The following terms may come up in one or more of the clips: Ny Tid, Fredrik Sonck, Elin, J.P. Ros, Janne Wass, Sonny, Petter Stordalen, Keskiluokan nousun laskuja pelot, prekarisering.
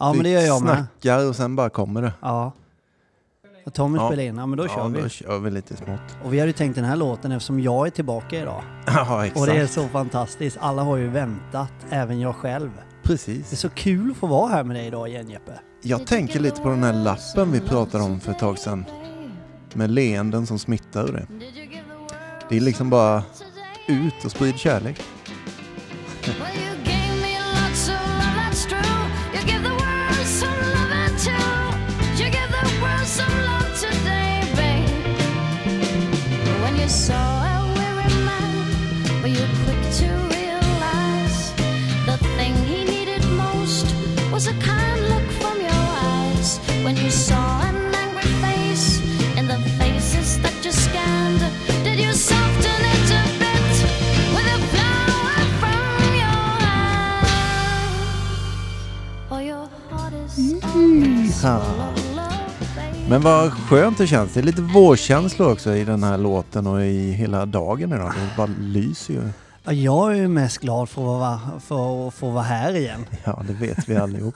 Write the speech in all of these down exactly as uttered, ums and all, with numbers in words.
Ja, men det gör jag med. Snackar och sen bara kommer det. Ja. Och Tommy spelar in. Ja, men då ja, kör vi. Då kör vi lite smått. Och vi hade ju tänkt den här låten eftersom jag är tillbaka idag. Ja, exakt. Och det är så fantastiskt. Alla har ju väntat, även jag själv. Precis. Det är så kul att få vara här med dig idag igen, Jeppe. Jag tänker lite på den här lappen vi pratade om för ett tag sedan. Med leenden som smittar ur det. Det är liksom bara ut och sprid kärlek. Ja. Men vad skönt det känns. Det är lite vårkänslor också i den här låten och i hela dagen idag. Det bara lyser ju. Jag är ju mest glad för att vara, för att få vara här igen. Ja, det vet vi allihop.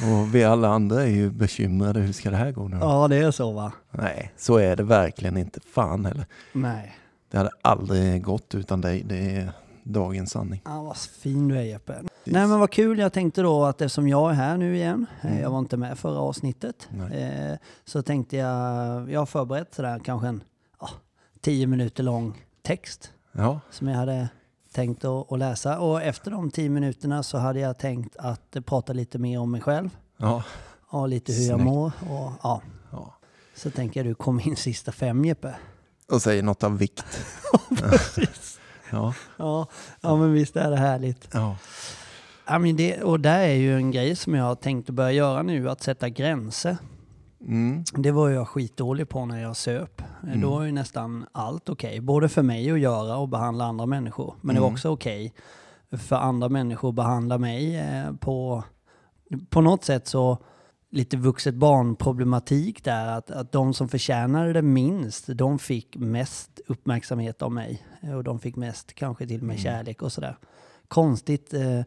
Och vi alla andra är ju bekymrade. Hur ska det här gå nu? Ja, det är så, va? Nej, så är det verkligen inte. Fan heller. Nej. Det hade aldrig gått utan dig. Det är dagens sanning. Ja, vad fin du är, Jeppe. Nej, men vad kul. Jag tänkte då att eftersom jag är här nu igen, mm. jag var inte med förra avsnittet, eh, så tänkte jag, jag har förberett sådär kanske en oh, tio minuter lång text ja. som jag hade tänkt att, att läsa. Och efter de tio minuterna så hade jag tänkt att prata lite mer om mig själv. Ja. Och lite hur Snyggt. jag mår. Och, ja. Ja. Så tänker jag, du kom in sista fem, Jeppe. Och säger något av vikt. Precis. Ja. Ja, ja, men visst är det härligt. Ja. Ja, men det, och där är ju en grej som jag har tänkt börja göra nu, att sätta gränser. Mm. Det var jag skitdålig på när jag söp. Mm. Då är ju nästan allt okej. Okay. Både för mig att göra och behandla andra människor. Men mm. det var också okej okay för andra människor att behandla mig eh, på, på något sätt så lite vuxet barnproblematik där. Att, att de som förtjänade det minst, de fick mest uppmärksamhet av mig. Och de fick mest kanske till och med kärlek och sådär. Konstigt. Eh,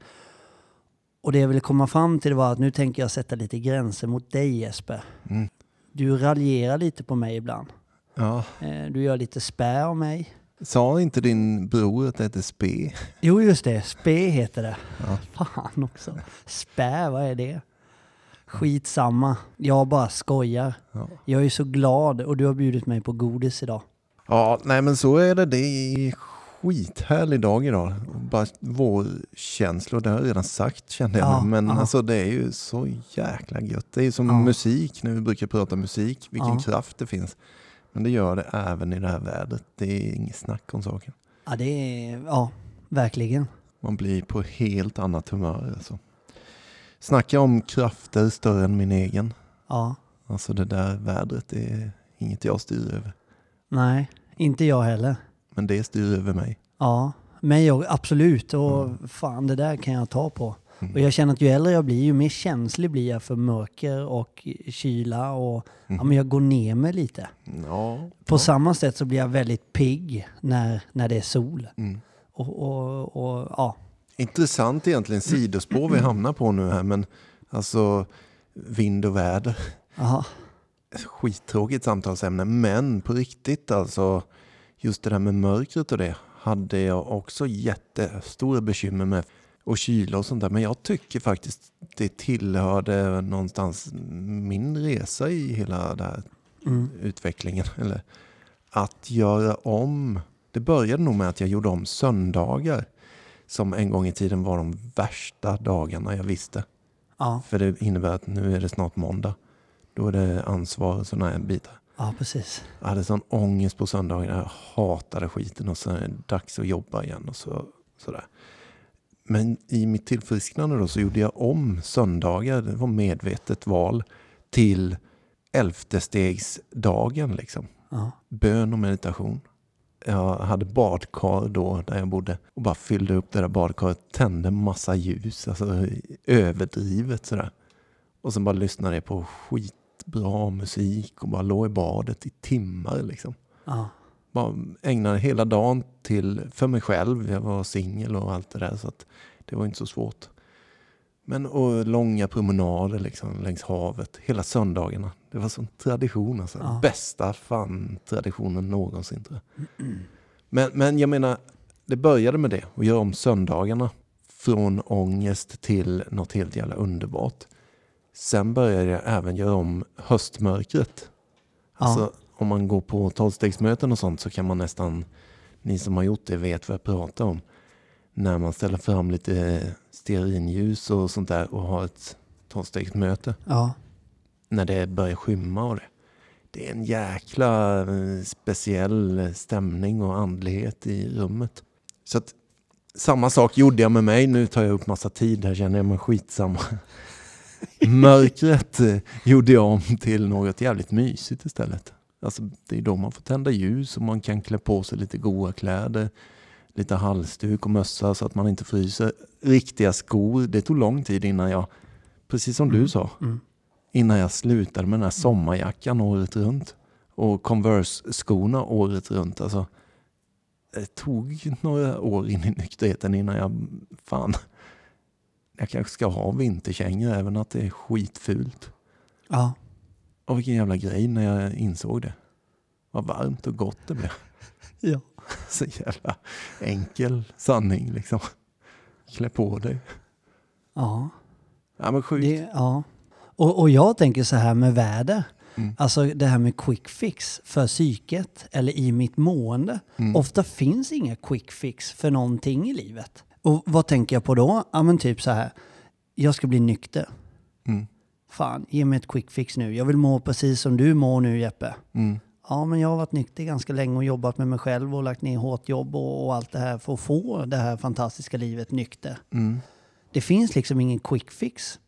Och det jag ville komma fram till var att nu tänker jag sätta lite gränser mot dig, Jesper. Mm. Du raljerar lite på mig ibland. Ja. Du gör lite spä av mig. Sa inte din bror att det heter spä? Jo, just det. Spä heter det. Ja. Fan också. Spä, vad är det? Skitsamma. Jag bara skojar. Ja. Jag är så glad och du har bjudit mig på godis idag. Ja, nej men så är det. Det är skithärlig dag idag. Bara vår känsla, det har jag redan sagt, kände jag. Ja, men ja. Alltså det är ju så jäkla gött. Det är ju som ja. musik, när vi brukar prata musik, vilken ja. kraft det finns. Men det gör det även i det här vädret. Det är inget snack om saken. Ja, det är, ja, verkligen. Man blir på helt annat humör. Alltså. Snacka om krafter större än min egen. Ja. Alltså det där vädret, det är inget jag styr över. Nej, inte jag heller. Men det styr över mig. Ja, mig och, absolut. Och mm. fan, det där kan jag ta på. Mm. Och jag känner att ju äldre jag blir, ju mer känslig blir jag för mörker och kyla. Och, mm. ja, men jag går ner mig lite. Ja, på ja. samma sätt så blir jag väldigt pigg när, när det är sol. Mm. Och, och, och, ja. Intressant egentligen sidospår vi hamnar på nu här. Men alltså vind och väder. Aha. Skittråkigt samtalsämne. Men på riktigt alltså... Just det där med mörkret och det hade jag också jättestora bekymmer med. Och kyla och sånt där. Men jag tycker faktiskt det tillhörde någonstans min resa i hela den här mm. utvecklingen. Eller att göra om. Det började nog med att jag gjorde om söndagar. Som en gång i tiden var de värsta dagarna jag visste. Ja. För det innebär att nu är det snart måndag. Då är det ansvar och sådana här bitar. Ja, precis. Jag hade sån ångest på söndagen. Jag hatade skiten och sen är det dags att jobba igen och så, sådär. Men i mitt tillfrisknande då så gjorde jag om söndagar. Det var medvetet val till elftestegsdagen liksom. Ja. Bön och meditation. Jag hade badkar då där jag bodde och bara fyllde upp det där badkaret. Tände massa ljus, alltså överdrivet sådär. Och sen bara lyssnade jag på skit. Bra musik och bara låg i badet i timmar liksom. Aha. Bara ägnade hela dagen till för mig själv. Jag var singel och allt det där så att det var inte så svårt. Men och långa promenader liksom, längs havet hela söndagarna. Det var sån tradition alltså. Ja. Bästa fan traditionen någonsin, tror jag. Mm-mm. Men men jag menar, det började med det och göra om söndagarna från ångest till något helt jävla underbart. Sen började jag även göra om höstmörkret. Ja. Alltså om man går på tolvstegsmöten och sånt, så kan man nästan, ni som har gjort det vet vad jag pratar om. När man ställer fram lite stearinljus och sånt där och har ett tolvstegsmöte. Ja. När det börjar skymma och det. Det är en jäkla speciell stämning och andlighet i rummet. Så att samma sak gjorde jag med mig. Nu tar jag upp massa tid här, känner jag mig skitsamma. Mörkret gjorde jag om till något jävligt mysigt istället. Alltså det är då man får tända ljus och man kan klä på sig lite goda kläder. Lite halsduk och mössa så att man inte fryser. Riktiga skor. Det tog lång tid innan jag, precis som mm. du sa, mm. innan jag slutade med den här sommarjackan året runt. Och Converse-skorna året runt. Alltså, det tog några år in i nykterheten innan jag, fan, jag kanske ska ha vinterkängor även att det är skitfult. Ja. Och vilken jävla grej när jag insåg det. Vad varmt och gott det blev. Ja. Så jävla enkel sanning liksom. Klä på dig. Ja. Ja, men sjukt. Det, ja. Och, och jag tänker så här med väder. Mm. Alltså det här med quick fix för psyket eller i mitt mående. Mm. Ofta finns inga quick fix för någonting i livet. Och vad tänker jag på då? Ja, men typ så här. Jag ska bli nykter. Mm. Fan, ge mig ett quick fix nu. Jag vill må precis som du mår nu, Jeppe. Mm. Ja, men jag har varit nykter ganska länge och jobbat med mig själv och lagt ner hårt jobb och, och allt det här för att få det här fantastiska livet nykter. Mm. Det finns liksom ingen quick fix.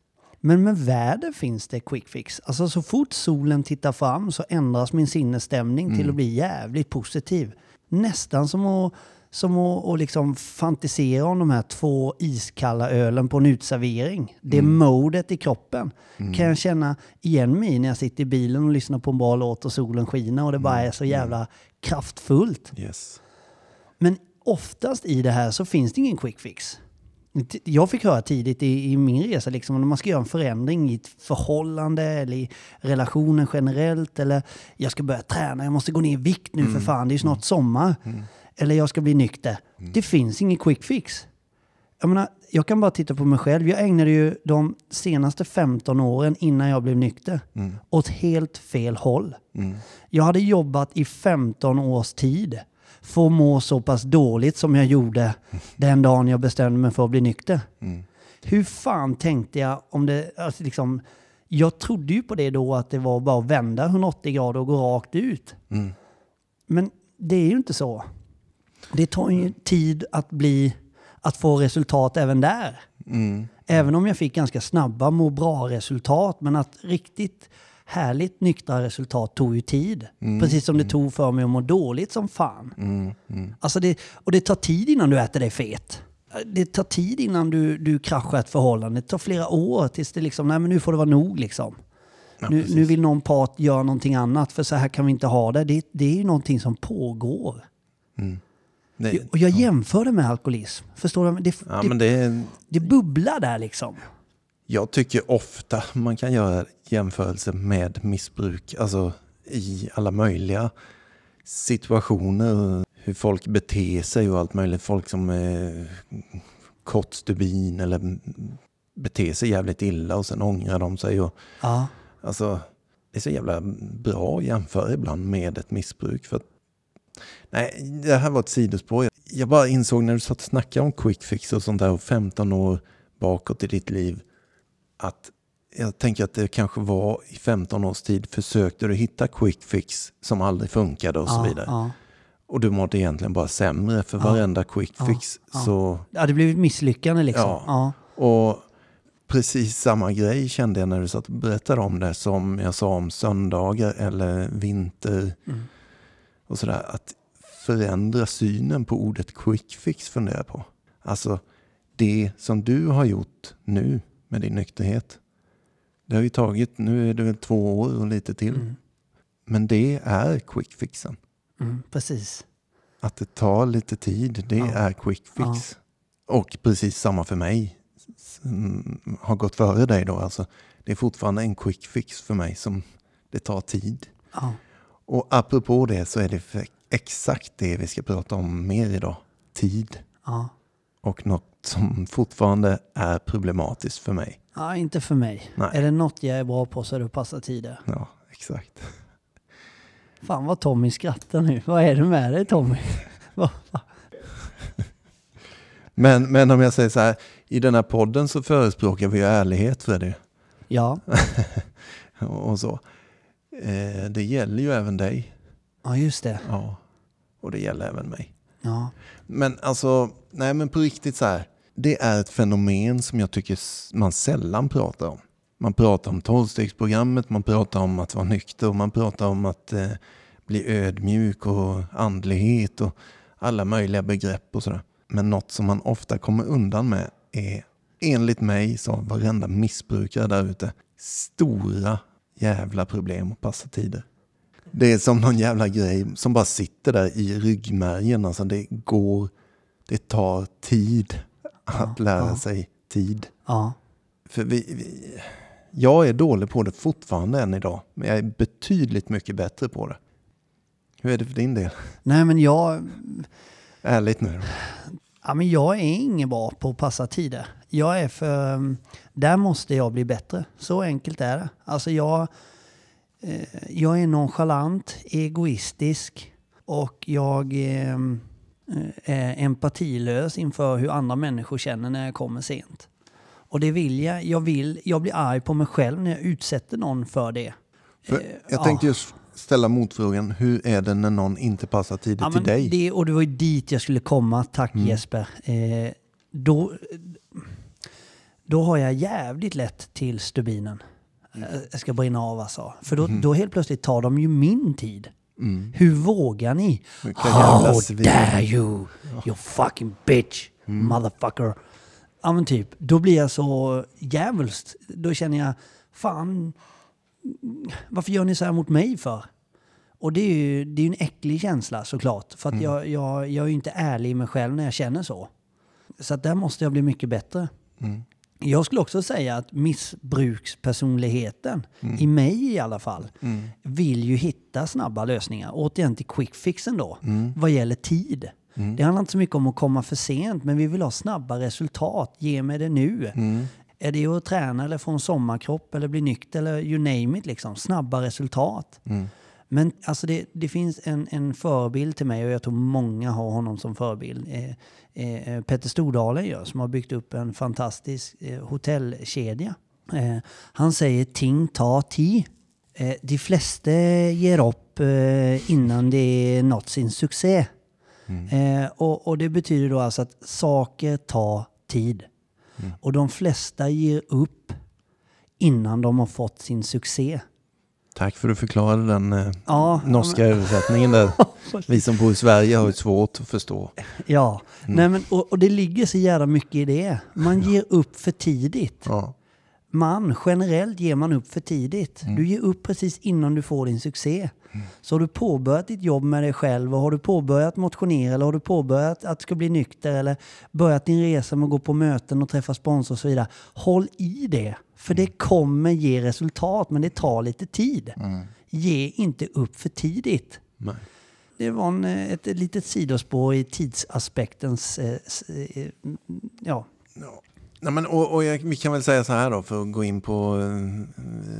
Men med väder finns det quick fix. Alltså så fort solen tittar fram så ändras min sinnesstämning mm. till att bli jävligt positiv. Nästan som att, som att och liksom fantisera om de här två iskalla ölen på en utservering. Det mm. modet i kroppen. Mm. Kan jag känna igen mig när jag sitter i bilen och lyssnar på en bra låt och solen skiner och det bara är så jävla mm. kraftfullt. Yes. Men oftast i det här så finns det ingen quick fix. Jag fick höra tidigt i, i min resa liksom, om man ska göra en förändring i ett förhållande eller i relationen generellt, eller jag ska börja träna, jag måste gå ner i vikt nu mm. för fan, det är ju snart sommar. Mm. Eller jag ska bli nykter. Mm. Det finns ingen quick fix. Jag menar, jag kan bara titta på mig själv. Jag ägnade ju de senaste femton åren innan jag blev nykter mm. åt helt fel håll. Mm. Jag hade jobbat i femton års tid för att må så pass dåligt som jag gjorde den dagen jag bestämde mig för att bli nykter. Mm. Hur fan tänkte jag om det... Alltså liksom, jag trodde ju på det då, att det var bara att vända hundraåttio grader och gå rakt ut. Mm. Men det är ju inte så. Det tar ju tid att, bli, att få resultat även där. Mm. Även om jag fick ganska snabba, må bra resultat. Men att riktigt härligt nyktra resultat tog ju tid. Mm. Precis som det tog för mig att må dåligt som fan. Mm. Mm. Alltså det, och det tar tid innan du äter dig fet. Det tar tid innan du, du kraschar ett förhållande. Det tar flera år tills det liksom, nej men nu får det vara nog liksom. Ja, nu, nu vill någon part göra någonting annat, för så här kan vi inte ha det. Det, det är ju någonting som pågår. Mm. Det, och jag jämför det med alkoholism. Förstår du? Det, ja, det, men det, det bubblar där liksom. Jag tycker ofta man kan göra jämförelse med missbruk. Alltså i alla möjliga situationer. Hur folk beter sig och allt möjligt. Folk som är kort stubin eller beter sig jävligt illa och sen ångrar de sig. Och, ja. Alltså, det är så jävla bra att jämföra ibland med ett missbruk, för att nej, det här var ett sidospår. Jag bara insåg när du satt och snackade om quick fix och sånt där och femton år bakåt i ditt liv, att jag tänker att det kanske var i femton års tid försökte du hitta quick fix som aldrig funkade och så ja, vidare. Ja. Och du mådde egentligen bara sämre för ja, varenda quick ja, fix. Ja. Så... ja, det blev ett misslyckande liksom. Ja. Ja. Och precis samma grej kände jag när du satt och berättade om det, som jag sa om söndagar eller vinter. Mm. Och sådär, att förändra synen på ordet quick fix funderar jag på. Alltså det som du har gjort nu med din nykterhet. Det har ju tagit, nu är det väl två år och lite till. Mm. Men det är quick fixen. Mm, precis. Att det tar lite tid, det ja, är quick fix. Ja. Och precis samma för mig. har gått före dig då. Alltså, det är fortfarande en quick fix för mig som det tar tid. Ja. Och apropå det så är det exakt det vi ska prata om mer idag. Tid. Ja. Och något som fortfarande är problematiskt för mig. Ja, inte för mig. Nej. Är det något jag är bra på så är det att passa tider. Ja, exakt. Fan vad Tommy skrattar nu. Vad är det med dig, Tommy? men, men om jag säger så här, i den här podden så förespråkar vi ju ärlighet för det. Ja. Och så. Eh, det gäller ju även dig. Ja, just det. Ja. Och det gäller även mig. Ja. Men alltså, nej men på riktigt så här, det är ett fenomen som jag tycker man sällan pratar om. Man pratar om tolvstegsprogrammet, man pratar om att vara nykter, man pratar om att eh, bli ödmjuk och andlighet och alla möjliga begrepp och sådär. Men något som man ofta kommer undan med är, enligt mig, så varenda missbrukare där ute, stora jävla problem att passa tider. Det är som någon jävla grej som bara sitter där i ryggmärgen. Alltså det går, det tar tid att ja, lära ja. sig tid. Ja. För vi, vi, jag är dålig på det fortfarande än idag. Men jag är betydligt mycket bättre på det. Hur är det för din del? Nej men jag... Ärligt nu då. Ja, men jag är ingen bra på att passa tider. Jag är för... Där måste jag bli bättre. Så enkelt är det. Alltså jag... Jag är nonchalant, egoistisk och jag är empatilös inför hur andra människor känner när jag kommer sent. Och det vill jag. Jag, vill, jag blir arg på mig själv när jag utsätter någon för det. För jag tänkte ja. just ställa motfrågan, hur är det när någon inte passar tidigt ja, till dig? Det, och det var ju dit jag skulle komma, tack mm. Jesper. Eh, då, då har jag jävligt lätt till stubinen. Jag ska brinna av alltså. För då, mm. då helt plötsligt tar de ju min tid. Mm. Hur vågar ni? How dare you? You fucking bitch. Mm. Motherfucker. Ja men typ. Då blir jag så jävligt. Då känner jag, fan. Varför gör ni så här mot mig för? Och det är ju, det är ju en äcklig känsla såklart. För att mm. jag, jag, jag är ju inte ärlig i mig själv när jag känner så. Så att där måste jag bli mycket bättre. Mm. Jag skulle också säga att missbrukspersonligheten, mm. i mig i alla fall, mm. vill ju hitta snabba lösningar. Återigen till quick fixen då, mm. vad gäller tid. Mm. Det handlar inte så mycket om att komma för sent, men vi vill ha snabba resultat. Ge mig det nu. Mm. Är det att träna eller få en sommarkropp eller bli nykter eller you name it liksom. Snabba resultat. Mm. Men alltså det, det finns en, en förebild till mig och jag tror många har honom som förebild. Eh, eh, Petter Stordalen gör, som har byggt upp en fantastisk eh, hotellkedja. Eh, han säger ting tar tid. Eh, de flesta ger upp eh, innan det nått sin succé. Mm. Eh, och, och det betyder då alltså att saker tar tid. Mm. Och de flesta ger upp innan de har fått sin succé. Tack för att du förklarade den ja, norska men... översättningen där. Vi som bor i Sverige har ju svårt att förstå. Ja, mm. Nej, men, och, och det ligger så jävla mycket i det. Man ja. ger upp för tidigt. Ja. Man, generellt ger man upp för tidigt. Mm. Du ger upp precis innan du får din succé. Mm. Så har du påbörjat ditt jobb med dig själv och har du påbörjat motionera eller har du påbörjat att ska bli nykter eller börjat din resa med att gå på möten och träffa sponsor och så vidare. Håll i det. För det kommer ge resultat, men det tar lite tid. Mm. Ge inte upp för tidigt. Nej. Det var en, ett, ett litet sidospår i tidsaspektens... Eh, eh, ja. ja. Nej, men, och, och jag, vi kan väl säga så här då, för att gå in på eh,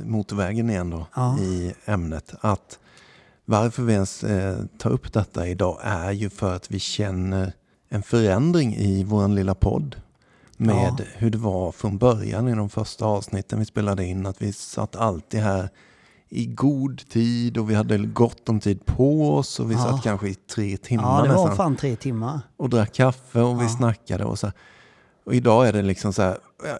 motorvägen igen då, ja. i ämnet. Att varför vi ens eh, tar upp detta idag är ju för att vi känner en förändring i vår lilla podd. Med ja. hur det var från början i de första avsnitten vi spelade in. Att vi satt alltid här i god tid och vi hade gott om tid på oss. Och vi ja. satt kanske i tre timmar nästan. Ja, det var nästan. fan tre timmar. Och drack kaffe och ja. vi snackade och så. Och idag är det liksom så här,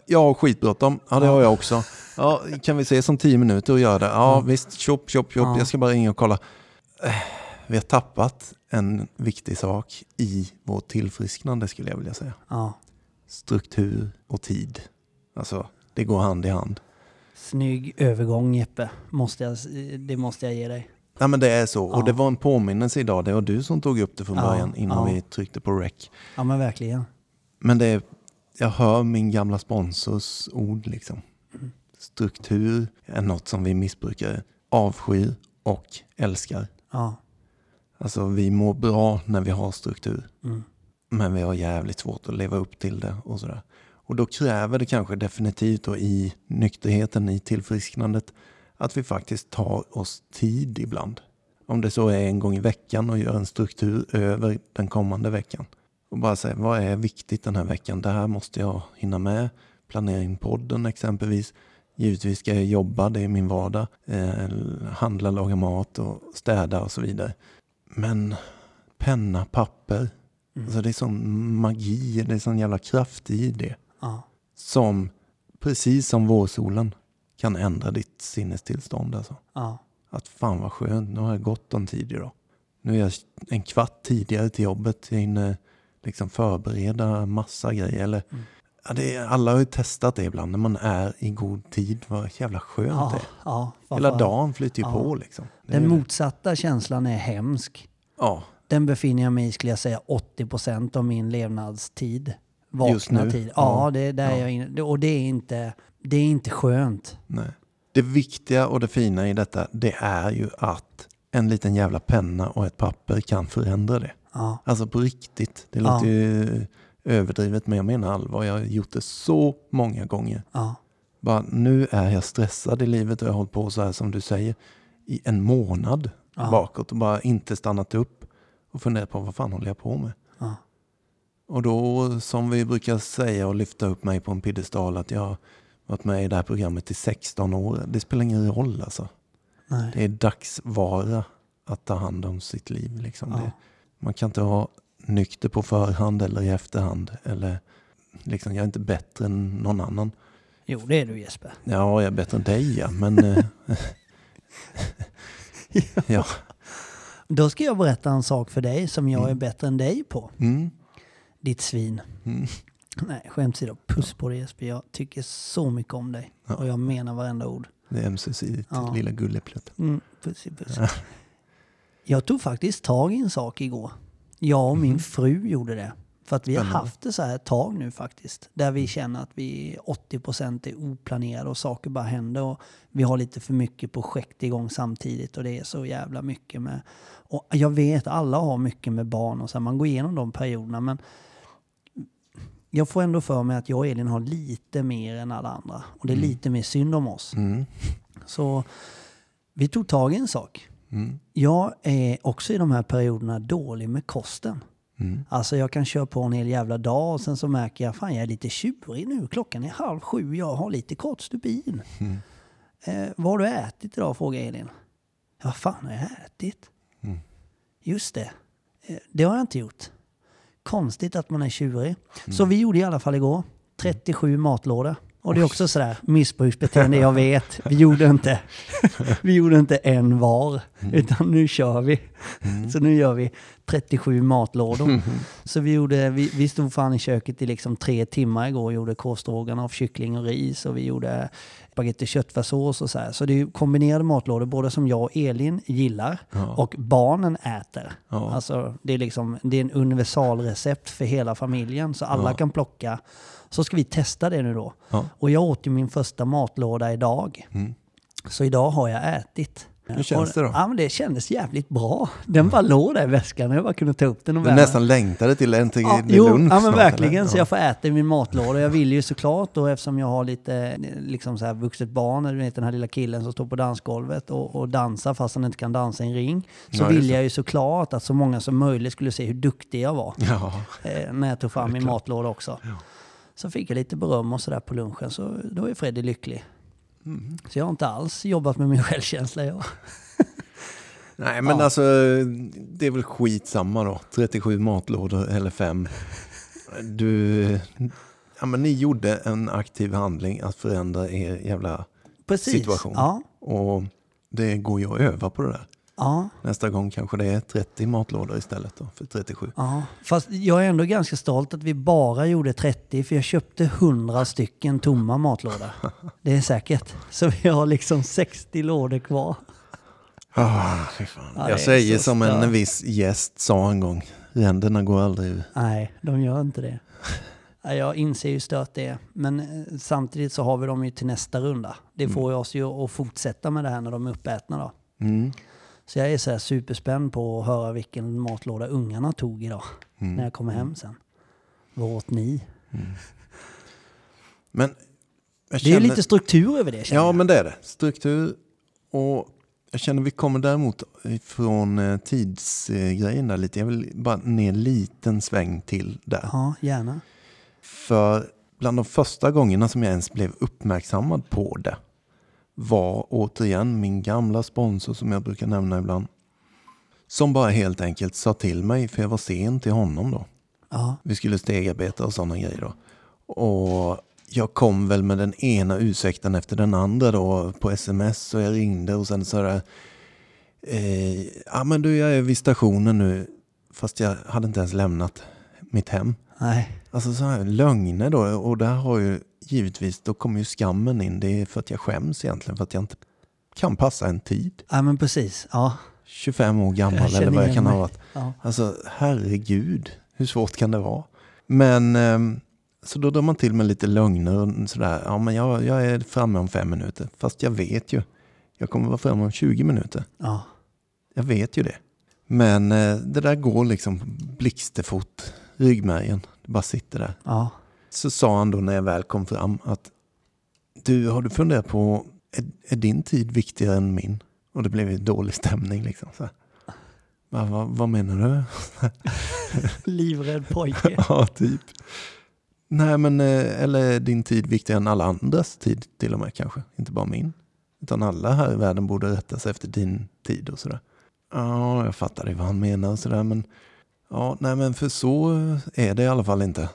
jag har skitbråttom. Ja, det ja. har jag också. Ja, kan vi ses om tio minuter och göra det? Ja, mm. visst. Chop, chop, chop. Ja. Jag ska bara ringa och kolla. Vi har tappat en viktig sak i vårt tillfrisknande skulle jag vilja säga. Ja. Struktur och tid. Alltså, det går hand i hand. Snygg övergång, Jeppe. Måste jag, det måste jag ge dig. Ja, men det är så. Ja. Och det var en påminnelse idag. Det var du som tog upp det från ja. början innan ja. vi tryckte på rec. Ja, men verkligen. Men det är jag hör min gamla sponsors ord liksom. Mm. Struktur är något som vi missbrukare avskyr och älskar. Ja. Alltså vi mår bra när vi har struktur. Mm. Men vi har jävligt svårt att leva upp till det och sådär. Och då kräver det kanske definitivt då i nykterheten, i tillfrisknandet, att vi faktiskt tar oss tid ibland. Om det så är en gång i veckan och gör en struktur över den kommande veckan. Och bara säga, vad är viktigt den här veckan? Det här måste jag hinna med. Planeringpodden exempelvis. Givetvis ska jag jobba, det är min vardag. Eh, handla, laga mat och städa och så vidare. Men penna, papper. Mm. Alltså det är sån magi, det är sån jävla kraft i det. Ah. Som, precis som vårsolen, kan ändra ditt sinnestillstånd. Alltså. Ah. Att fan vad skönt, nu har jag gått om tid idag. Nu är jag en kvart tidigare till jobbet. Jag hinner liksom förbereda massa grejer. Eller, mm. ja, det är, alla har ju testat det ibland när man är i god tid. Vad jävla skönt ah, det är. Ah, Hela dagen flyter ju ah. på liksom. Det Den motsatta det. känslan är hemsk. Ja, ah. Den befinner jag mig i, skulle jag säga, åttio procent av min levnadstid. Vakna Just nu? Tid. Ja, ja. Det, där ja. Jag in, och det är, inte, det är inte skönt. Nej. Det viktiga och det fina i detta, det är ju att en liten jävla penna och ett papper kan förändra det. Ja. Alltså på riktigt. Det låter ja. ju överdrivet, men jag menar allvar. Jag har gjort det så många gånger. Ja. Bara, nu är jag stressad i livet och jag har hållit på så här som du säger i en månad ja. bakåt och bara inte stannat upp. Och fundera på vad fan håller jag på med. Ah. Och då, som vi brukar säga och lyfta upp mig på en piedestal, att jag har varit med i det här programmet i sexton år. Det spelar ingen roll alltså. Nej. Det är dagsvara att ta hand om sitt liv. Liksom. Ah. Det, man kan inte ha nykter på förhand eller i efterhand. Eller, liksom, jag är inte bättre än någon annan. Jo, det är du Jesper. Ja, jag är bättre än dig. Ja, men, ja. Då ska jag berätta en sak för dig som jag mm. är bättre än dig på. Mm. Ditt svin. Mm. Nej, skämt idag. Puss på dig Jesper. Jag tycker så mycket om dig. Ja. Och jag menar varenda ord. Det är ömsesidigt. Ja. Lilla gulleplutt. Mm. Puss, puss. Ja. Jag tog faktiskt tag i en sak igår. Jag och min mm. fru gjorde det. För att vi har haft det så här ett tag nu faktiskt. Där vi känner att vi åttio procent är oplanerade och saker bara händer. Och vi har lite för mycket projekt igång samtidigt. Och det är så jävla mycket med... Och jag vet, alla har mycket med barn. Och så här, man går igenom de perioderna. Men jag får ändå för mig att jag och Elin har lite mer än alla andra. Och det är mm. lite mer synd om oss. Mm. Så vi tog tag i en sak. Mm. Jag är också i de här perioderna dålig med kosten. Mm. Alltså jag kan köra på en hel jävla dag och sen så märker jag, fan jag är lite tjurig nu, klockan är halv sju, jag har lite kort stubin. Mm. Eh, vad har du ätit idag, frågar Elin. Vad fan har jag ätit? Mm. Just det, eh, det har jag inte gjort. Konstigt att man är tjurig. Mm. Så vi gjorde i alla fall igår trettiosju mm. matlådor. Och det är också sådär, missbruksbeteende, jag vet. Vi gjorde inte, vi gjorde inte en var, mm. utan nu kör vi. Mm. Så nu gör vi trettiosju matlådor. Mm. Så vi, gjorde, vi, vi stod fan i köket i liksom tre timmar igår och gjorde korvstrågan av kyckling och ris. Och vi gjorde spagetti köttfärssås och så här. Så det är kombinerade matlådor, både som jag och Elin gillar ja. och barnen äter. Ja. Alltså, det, är liksom, det är en universalrecept för hela familjen, så alla ja. kan plocka. Så ska vi testa det nu då. Ja. Och jag åt ju min första matlåda idag. Mm. Så idag har jag ätit. Hur känns det då? Ja, men det kändes jävligt bra. Den bara låg där i väskan och jag bara kunde ta upp den. Och du värma. Nästan längtade till en till ja, jo, lunch. Ja, men snart, verkligen. Eller? Så jag får äta min matlåda. Jag vill ju såklart då, eftersom jag har lite liksom så här vuxet barn. Du vet den här lilla killen som står på dansgolvet och, och dansar fast han inte kan dansa i en ring. Så ja, vill jag ju såklart att så många som möjligt skulle se hur duktig jag var. Ja. Eh, när jag tog fram min matlåda också. Ja. Så fick jag lite beröm och sådär på lunchen. Så då är Freddy lycklig. Mm. Så jag har inte alls jobbat med min självkänsla. Jag. Nej, men ja. alltså det är väl skitsamma då. trettiosju matlådor eller fem. Du, ja, men ni gjorde en aktiv handling att förändra er jävla Precis. situation. Ja. Och det går ju att öva på det där. Ja. Nästa gång kanske det är trettio matlådor istället då, för trettiosju. Ja. Fast jag är ändå ganska stolt att vi bara gjorde trettio, för jag köpte hundra stycken tomma matlådor. Det är säkert. Så vi har liksom sextio lådor kvar. Oh, ja, jag säger som stört. En viss gäst sa en gång, ränderna går aldrig ur. Nej, de gör inte det. Jag inser ju stört det. Men samtidigt så har vi dem ju till nästa runda. Det får mm. oss ju att fortsätta med det här när de är uppätna då. Mm. Så jag är så här superspänd på att höra vilken matlåda ungarna tog idag. Mm. När jag kommer hem sen. Vad åt ni? Mm. Men jag känner... Det är ju lite struktur över det. Ja, jag. Men det är det. Struktur. Och jag känner vi kommer däremot från tidsgrejen där lite. Jag vill bara ner en liten sväng till där. Ja, gärna. För bland de första gångerna som jag ens blev uppmärksammad på det var återigen min gamla sponsor som jag brukar nämna ibland. Som bara helt enkelt sa till mig, för jag var sen till honom då. Aha. Vi skulle stegarbeta och sådana grejer då. Och jag kom väl med den ena ursäkten efter den andra då på sms, och jag ringde och sen så där. Eh, ja men du, jag är vid stationen nu, fast jag hade inte ens lämnat mitt hem. Nej. Alltså så här lögner då, och där har ju givetvis, då kommer ju skammen in. Det är för att jag skäms egentligen för att jag inte kan passa en tid. Ja men precis, ja. tjugofem år gammal eller vad jag kan mig. Ha varit. Ja. Alltså herregud, hur svårt kan det vara? Men eh, så då drar man till med lite lögner och sådär. Ja men jag, jag är framme om fem minuter. Fast jag vet ju, jag kommer vara framme om tjugo minuter. Ja. Jag vet ju det. Men eh, det där går liksom blixtefort. Ryggmärgen, det bara sitter där. Ja. Så sa han då när jag väl kom fram att du, har du funderat på, är, är din tid viktigare än min? Och det blev ju dålig stämning liksom. Så va, va, vad menar du? Livrädd pojke. Ja, typ. Nej men, eller är din tid viktigare än alla andras tid till och med kanske? Inte bara min. Utan alla här i världen borde rätta sig efter din tid och sådär. Ja, jag fattar ju vad han menar och sådär, men ja, nej men för så är det i alla fall inte,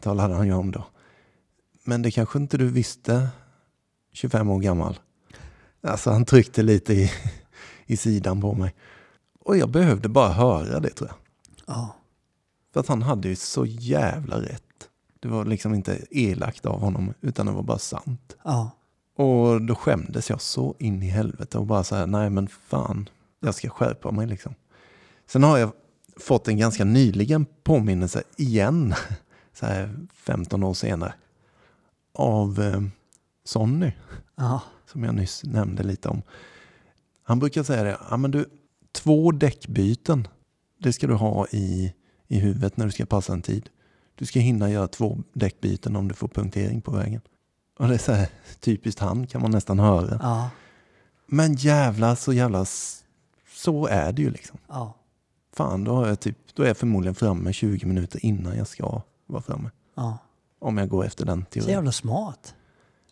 talade han ju om då. Men det kanske inte du visste, tjugofem år gammal. Alltså han tryckte lite i, i sidan på mig. Och jag behövde bara höra det, tror jag. Ja. För att han hade ju så jävla rätt. Det var liksom inte elakt av honom, utan det var bara sant. Ja. Och då skämdes jag så in i helvete och bara så här, nej men fan, jag ska skärpa mig liksom. Sen har jag fått en ganska nyligen påminnelse igen, så här femton år senare, av eh, Sonny. Aha. Som jag nyss nämnde lite om. Han brukar säga det, ja men du, två däckbyten, det ska du ha i, i huvudet när du ska passa en tid. Du ska hinna göra två däckbyten om du får punktering på vägen. Och det är så här typiskt han, kan man nästan höra. Ja. Men jävla så jävla, så är det ju liksom. Ja. Fan, då, har jag typ, då är jag förmodligen framme tjugo minuter innan jag ska vara framme. Ja. Om jag går efter den teorin. Så jävla smart.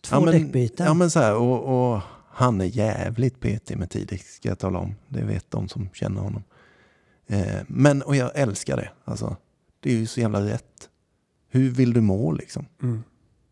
Två ja, men, däckbyten. Ja, men så här, och, och han är jävligt petig med tid, ska jag tala om. Det vet de som känner honom. Eh, men, och jag älskar det. Alltså, det är ju så jävla rätt. Hur vill du må liksom? Mm.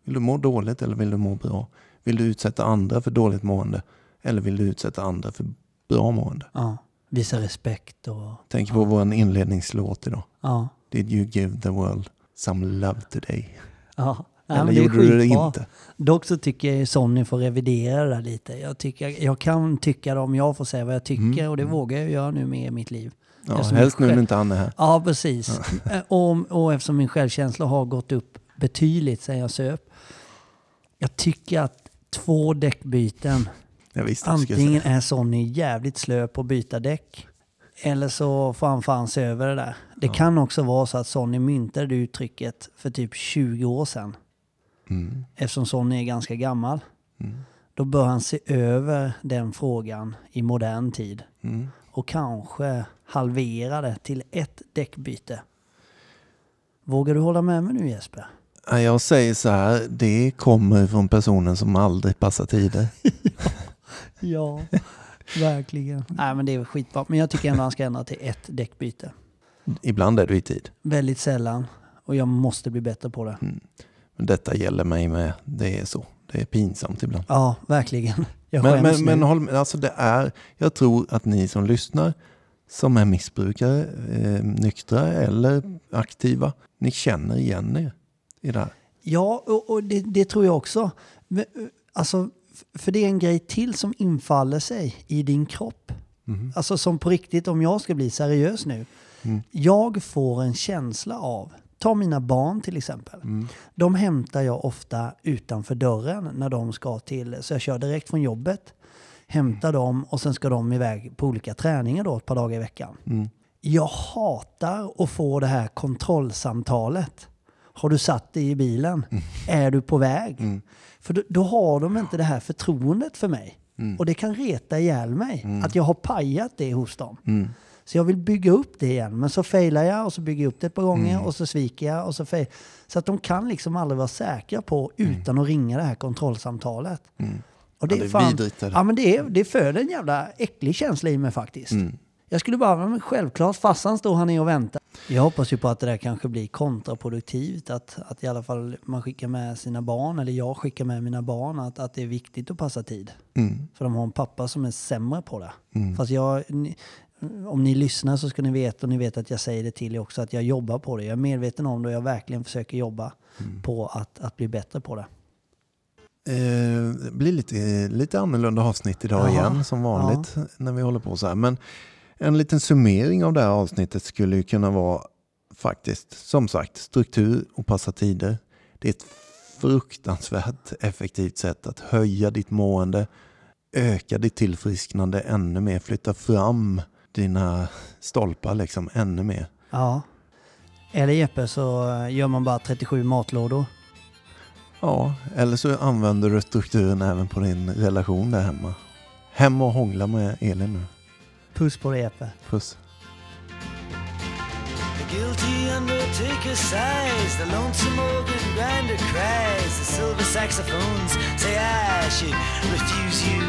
Vill du må dåligt eller vill du må bra? Vill du utsätta andra för dåligt mående? Eller vill du utsätta andra för bra mående? Ja. Visa respekt och... Tänk på ja. Vår inledningslåt idag. Ja. Did you give the world some love today? Ja. Ja, eller gjorde du det inte? Dock så tycker jag Sonny får revidera det lite. Jag, tycker, jag kan tycka det om jag får säga vad jag tycker. Mm. Och det mm. vågar jag göra nu med i mitt liv. Ja, eftersom helst själv... nu inte han är här. Ja, precis. Ja. Och, och eftersom min självkänsla har gått upp betydligt sen jag söp. Jag tycker att två däckbyten... Visste, antingen är Sonny jävligt slö på att byta däck, eller så får han fan se över det där. Det ja. Kan också vara så att Sonny myntade det uttrycket för typ tjugo år sedan. Mm. Eftersom Sonny är ganska gammal. Mm. Då bör han se över den frågan i modern tid. Mm. Och kanske halvera det till ett däckbyte. Vågar du hålla med mig nu, Jesper? Jag säger så här, det kommer från personen som aldrig passar tider. Ja, verkligen. Nej, men det är skitbart. Men jag tycker ändå att han ska ändra till ett däckbyte. Ibland är du i tid. Väldigt sällan. Och jag måste bli bättre på det. Mm. Men detta gäller mig med. Det är så. Det är pinsamt ibland. Ja, verkligen. Jag men men, men håll, alltså det är, jag tror att ni som lyssnar, som är missbrukare, eh, nyktra eller aktiva, ni känner igen er i det här. Ja, och, och det, det tror jag också. Men, alltså... För det är en grej till som infaller sig i din kropp. Mm. Alltså som på riktigt, om jag ska bli seriös nu. Mm. Jag får en känsla av ta mina barn till exempel. Mm. De hämtar jag ofta utanför dörren när de ska till, så jag kör direkt från jobbet, hämtar mm. dem och sen ska de iväg på olika träningar då ett par dagar i veckan. Mm. Jag hatar att få det här kontrollsamtalet. Har du satt dig i bilen? Mm. Är du på väg? Mm. För då, då har de inte det här förtroendet för mig. Mm. Och det kan reta ihjäl mig. Mm. Att jag har pajat det hos dem. Mm. Så jag vill bygga upp det igen. Men så failar jag och så bygger jag upp det ett par gånger. Mm. Och så sviker jag. Och så, fail- så att de kan liksom aldrig vara säkra på utan mm. att ringa det här kontrollsamtalet. Mm. Och det, ja, det är fan, vidrigt. Eller? Ja, men det, är, det föder en jävla äcklig känsla i mig faktiskt. Mm. Jag skulle bara, men självklart, farsan står han i och väntar. Jag hoppas ju på att det där kanske blir kontraproduktivt. Att, att i alla fall man skickar med sina barn, eller jag skickar med mina barn, att, att det är viktigt att passa tid. Mm. För de har en pappa som är sämre på det. Mm. Fast jag, ni, om ni lyssnar så ska ni veta, och ni vet att jag säger det till er också, att jag jobbar på det. Jag är medveten om det och jag verkligen försöker jobba mm. på att, att bli bättre på det. Eh, det blir lite, lite annorlunda avsnitt idag. Jaha. Igen, som vanligt, ja. När vi håller på så här. Men en liten summering av det här avsnittet skulle ju kunna vara faktiskt, som sagt, struktur och passa tider. Det är ett fruktansvärt effektivt sätt att höja ditt mående, öka ditt tillfrisknande ännu mer, flytta fram dina stolpar liksom ännu mer. Ja, eller Jeppe så gör man bara trettiosju matlådor. Ja, eller så använder du strukturen även på din relation där hemma. Hemma och hångla med Elin nu. Puss på dig, Jeppe. Puss. The guilty undertaker sighs, the lonesome organ grinder cries, the silver saxophones say I should refuse you.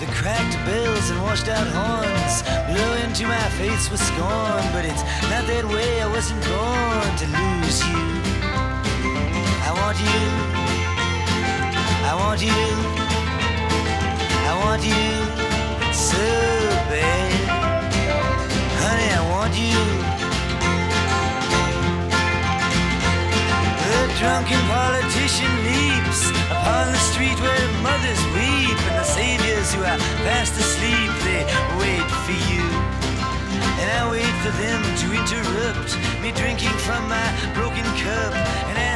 The cracked bells and washed out horns blow into my face with scorn, but it's not that way, I wasn't born to lose you. I want you, I want you, I want you. So bad, honey, I want you. The drunken politician leaps upon the street where mothers weep, and the saviors who are fast asleep, they wait for you. And I wait for them to interrupt me drinking from my broken cup, and I